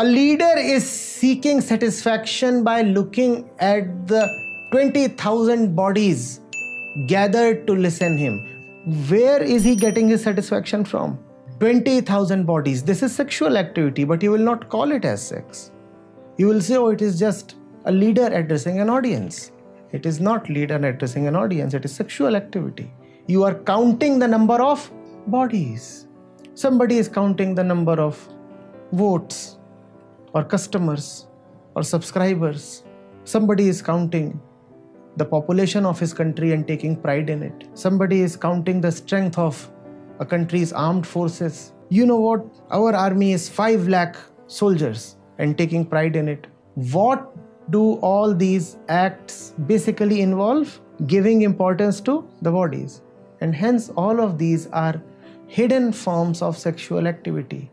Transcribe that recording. A leader is seeking satisfaction by looking at the 20,000 bodies gathered to listen him. Where is he getting his satisfaction from? 20,000 bodies. This is sexual activity, but you will not call it as sex. You will say, oh, it is just a leader addressing an audience. It is not leader addressing an audience, it is sexual activity. You are counting the number of bodies. Somebody is counting the number of votes or customers or subscribers. Somebody is counting the population of his country and taking pride in it. Somebody is counting the strength of a country's armed forces. You know what? Our army is 5 lakh soldiers and taking pride in it. What do all these acts basically involve? Giving importance to the bodies. And hence all of these are hidden forms of sexual activity.